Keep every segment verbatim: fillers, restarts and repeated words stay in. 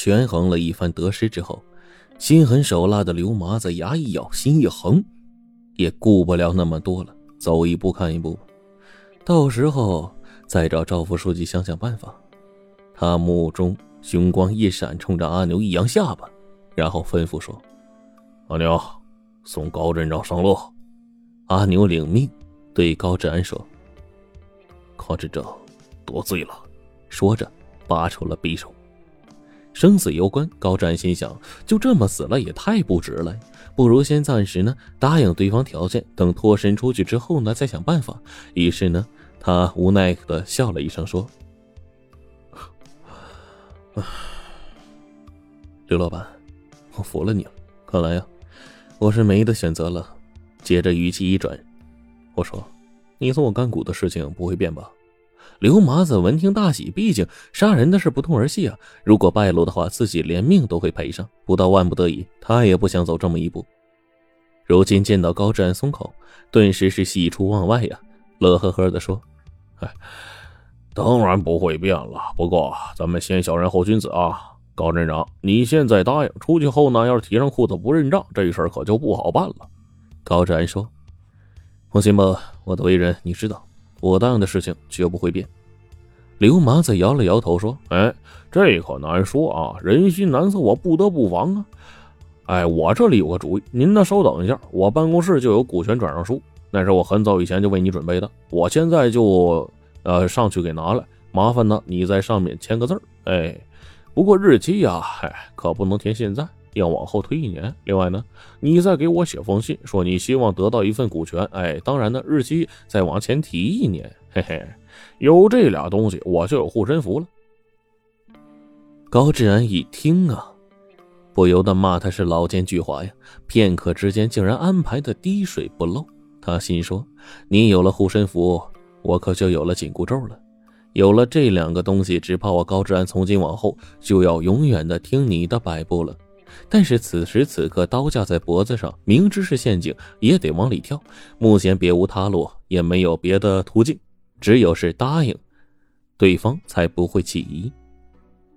权衡了一番得失之后，心狠手辣的刘麻子牙一咬，心一横，也顾不了那么多了，走一步看一步，到时候再找赵副书记想想办法。他目中凶光一闪，冲着阿牛一扬下巴，然后吩咐说：“阿牛，送高镇长上路。”阿牛领命，对高治安说：“高镇长多罪了。”说着拔出了匕首。生死攸关，高治安心想，就这么死了也太不值了，不如先暂时呢答应对方条件，等脱身出去之后呢再想办法。于是呢，他无奈的笑了一声说：“刘老板，我服了你了，看来呀、啊，我是没得选择了。”接着语气一转，我说：“你送我干股的事情不会变吧？”刘麻子闻听大喜，毕竟杀人的事不痛而戏啊，如果败露的话，自己连命都会赔上，不到万不得已，他也不想走这么一步。如今见到高治安松口，顿时是喜出望外呀、啊，乐呵呵地说：“哎，当然不会变了，不过咱们先小人后君子啊，高镇长，你现在答应，出去后呢，要是提上裤子不认账，这事儿可就不好办了。”高治安说：“放心吧，我的为人你知道，我答应的事情绝不会变。”刘麻子摇了摇头说：“哎，这可难说啊，人心难测，我不得不防啊。哎，我这里有个主意，您呢稍等一下，我办公室就有股权转让书，那是我很早以前就为你准备的，我现在就呃上去给拿来，麻烦呢你在上面签个字儿。哎，不过日期呀、啊，哎，可不能填现在，要往后推一年。另外呢，你再给我写封信，说你希望得到一份股权。哎，当然呢，日期再往前提一年。嘿嘿，有这俩东西，我就有护身符了。”高治安一听啊，不由得骂他是老奸巨猾呀！片刻之间，竟然安排的滴水不漏。他心说：“你有了护身符，我可就有了紧箍咒了。有了这两个东西，只怕我高治安从今往后就要永远的听你的摆布了。”但是此时此刻刀架在脖子上，明知是陷阱也得往里跳，目前别无他路，也没有别的途径，只有是答应对方才不会起疑。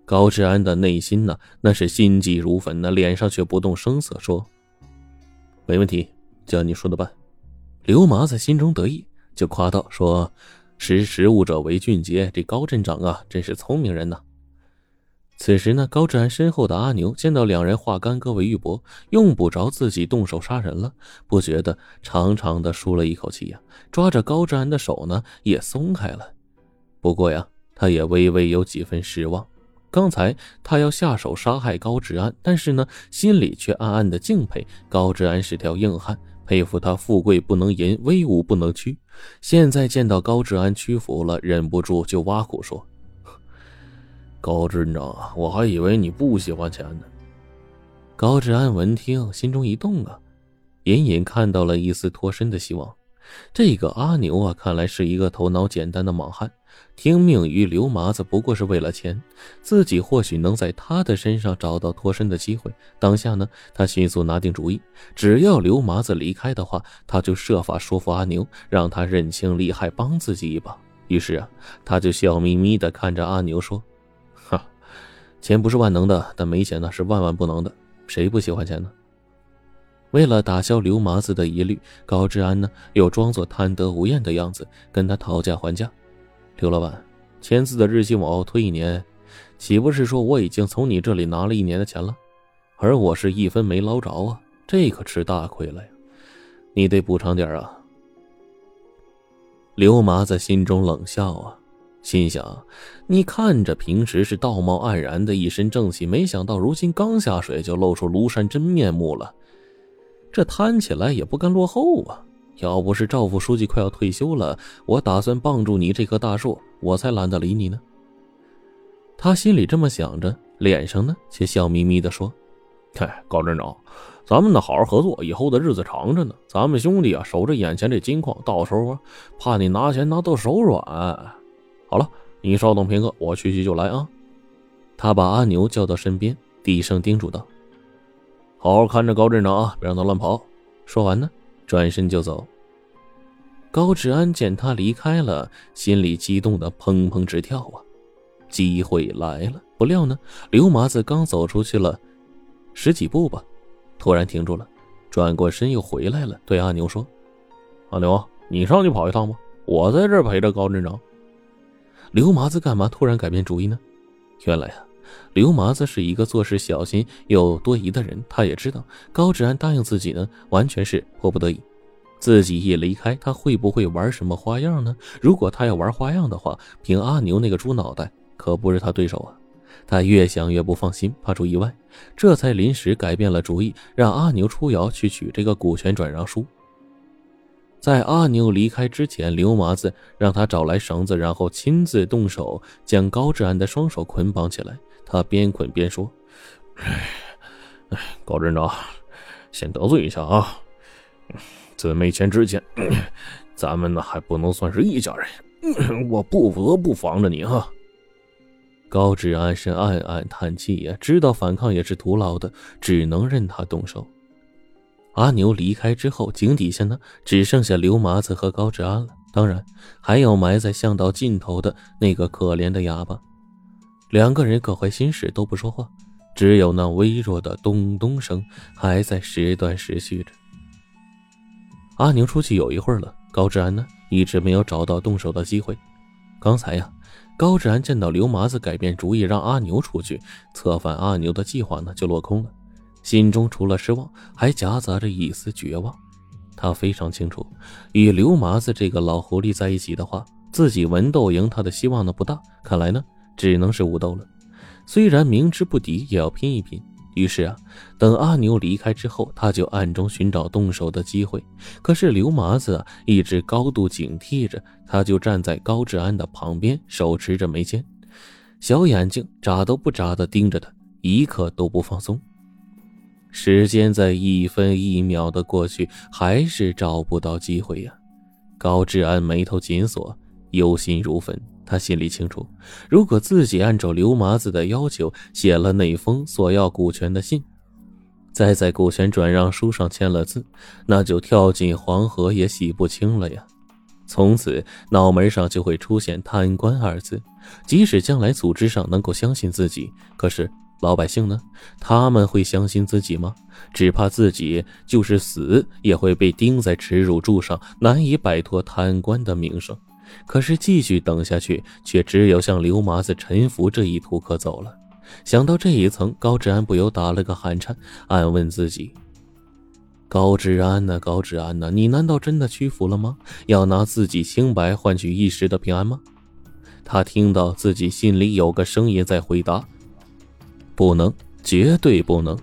高治安的内心呢，那是心急如焚呢，脸上却不动声色说：“没问题，只要你说的办。”刘麻子心中得意，就夸道说：“识时务者为俊杰，这高镇长啊，真是聪明人呐、啊。”此时呢，高治安身后的阿牛见到两人化干戈为玉帛，用不着自己动手杀人了，不觉得长长的舒了一口气呀、啊，抓着高治安的手呢也松开了。不过呀，他也微微有几分失望，刚才他要下手杀害高治安，但是呢，心里却暗暗的敬佩高治安是条硬汉，佩服他富贵不能淫，威武不能屈。现在见到高治安屈服了，忍不住就挖苦说：“高镇长啊，我还以为你不喜欢钱呢。”高治安闻听，心中一动啊，隐隐看到了一丝脱身的希望。这个阿牛啊，看来是一个头脑简单的莽汉，听命于刘麻子不过是为了钱，自己或许能在他的身上找到脱身的机会。当下呢，他迅速拿定主意，只要刘麻子离开的话，他就设法说服阿牛，让他认清利害，帮自己一把。于是啊，他就笑眯眯地看着阿牛说：“钱不是万能的，但没钱呢是万万不能的，谁不喜欢钱呢？”为了打消刘麻子的疑虑，高治安呢又装作贪得无厌的样子，跟他讨价还价：“刘老板，签字的日期往后推一年，岂不是说我已经从你这里拿了一年的钱了？而我是一分没捞着啊，这可吃大亏了呀，你得补偿点啊。”刘麻子心中冷笑啊，心想，你看着平时是道貌岸然的一身正气，没想到如今刚下水就露出庐山真面目了，这贪起来也不甘落后啊，要不是赵副书记快要退休了，我打算帮助你这棵大树，我才懒得理你呢。他心里这么想着，脸上呢却笑眯眯地说：“哎，高镇长，咱们呢好好合作，以后的日子长着呢，咱们兄弟啊守着眼前这金矿，到时候啊怕你拿钱拿到手软。好了，你稍等片刻，我去去就来啊。”他把阿牛叫到身边，低声叮嘱道：“好好看着高镇长啊，别让他乱跑。”说完呢，转身就走。高治安见他离开了，心里激动得砰砰直跳啊，机会来了。不料呢，刘麻子刚走出去了十几步吧，突然停住了，转过身又回来了，对阿牛说：“阿牛，你上去跑一趟吧，我在这儿陪着高镇长。”刘麻子干嘛突然改变主意呢？原来啊，刘麻子是一个做事小心又多疑的人，他也知道高治安答应自己呢，完全是迫不得已。自己一离开，他会不会玩什么花样呢？如果他要玩花样的话，凭阿牛那个猪脑袋，可不是他对手啊。他越想越不放心，怕出意外，这才临时改变了主意，让阿牛出窑去取这个股权转让书。在阿牛离开之前，刘麻子让他找来绳子，然后亲自动手将高治安的双手捆绑起来。他边捆边说：“高镇长，先得罪一下啊，在没钱之前，咱们呢还不能算是一家人，我不得不防着你啊。”高治安是暗暗叹气呀，知道反抗也是徒劳的，只能任他动手。阿牛离开之后，井底下呢只剩下刘麻子和高治安了，当然还有埋在巷道尽头的那个可怜的哑巴。两个人各怀心事，都不说话，只有那微弱的咚咚声还在时断时续着。阿牛出去有一会儿了，高治安呢一直没有找到动手的机会。刚才呀、啊高治安见到刘麻子改变主意让阿牛出去策反阿牛的计划呢就落空了，心中除了失望还夹杂着一丝绝望。他非常清楚，与刘麻子这个老狐狸在一起的话，自己文斗赢他的希望呢不大，看来呢只能是武斗了。虽然明知不敌也要拼一拼。于是啊，等阿牛离开之后，他就暗中寻找动手的机会。可是刘麻子啊，一直高度警惕着，他就站在高治安的旁边，手持着眉尖，小眼睛眨都不眨地盯着他，一刻都不放松。时间在一分一秒的过去，还是找不到机会呀、啊。高治安眉头紧锁，忧心如焚。他心里清楚，如果自己按照刘麻子的要求写了那封索要股权的信，再在股权转让书上签了字，那就跳进黄河也洗不清了呀。从此脑门上就会出现贪官二字。即使将来组织上能够相信自己，可是老百姓呢？他们会相信自己吗？只怕自己就是死也会被钉在耻辱柱上，难以摆脱贪官的名声。可是继续等下去，却只有向刘麻子臣服这一途可走了。想到这一层，高治安不由打了个寒颤，暗问自己：高治安呢、啊？高治安呢、啊？你难道真的屈服了吗？要拿自己清白换取一时的平安吗？他听到自己心里有个声音在回答：不能，绝对不能！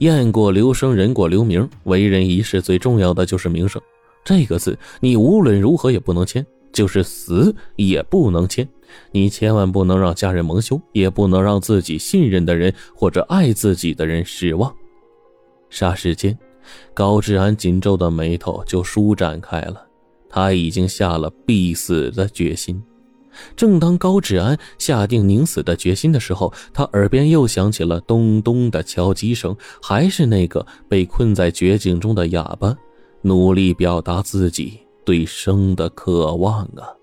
雁过留声，人过留名，为人一世最重要的就是名声。这个字，你无论如何也不能签。就是死也不能签，你千万不能让家人蒙羞，也不能让自己信任的人或者爱自己的人失望。霎时间，高治安紧皱的眉头就舒展开了，他已经下了必死的决心。正当高治安下定宁死的决心的时候，他耳边又响起了咚咚的敲击声，还是那个被困在绝境中的哑巴，努力表达自己对生的渴望啊。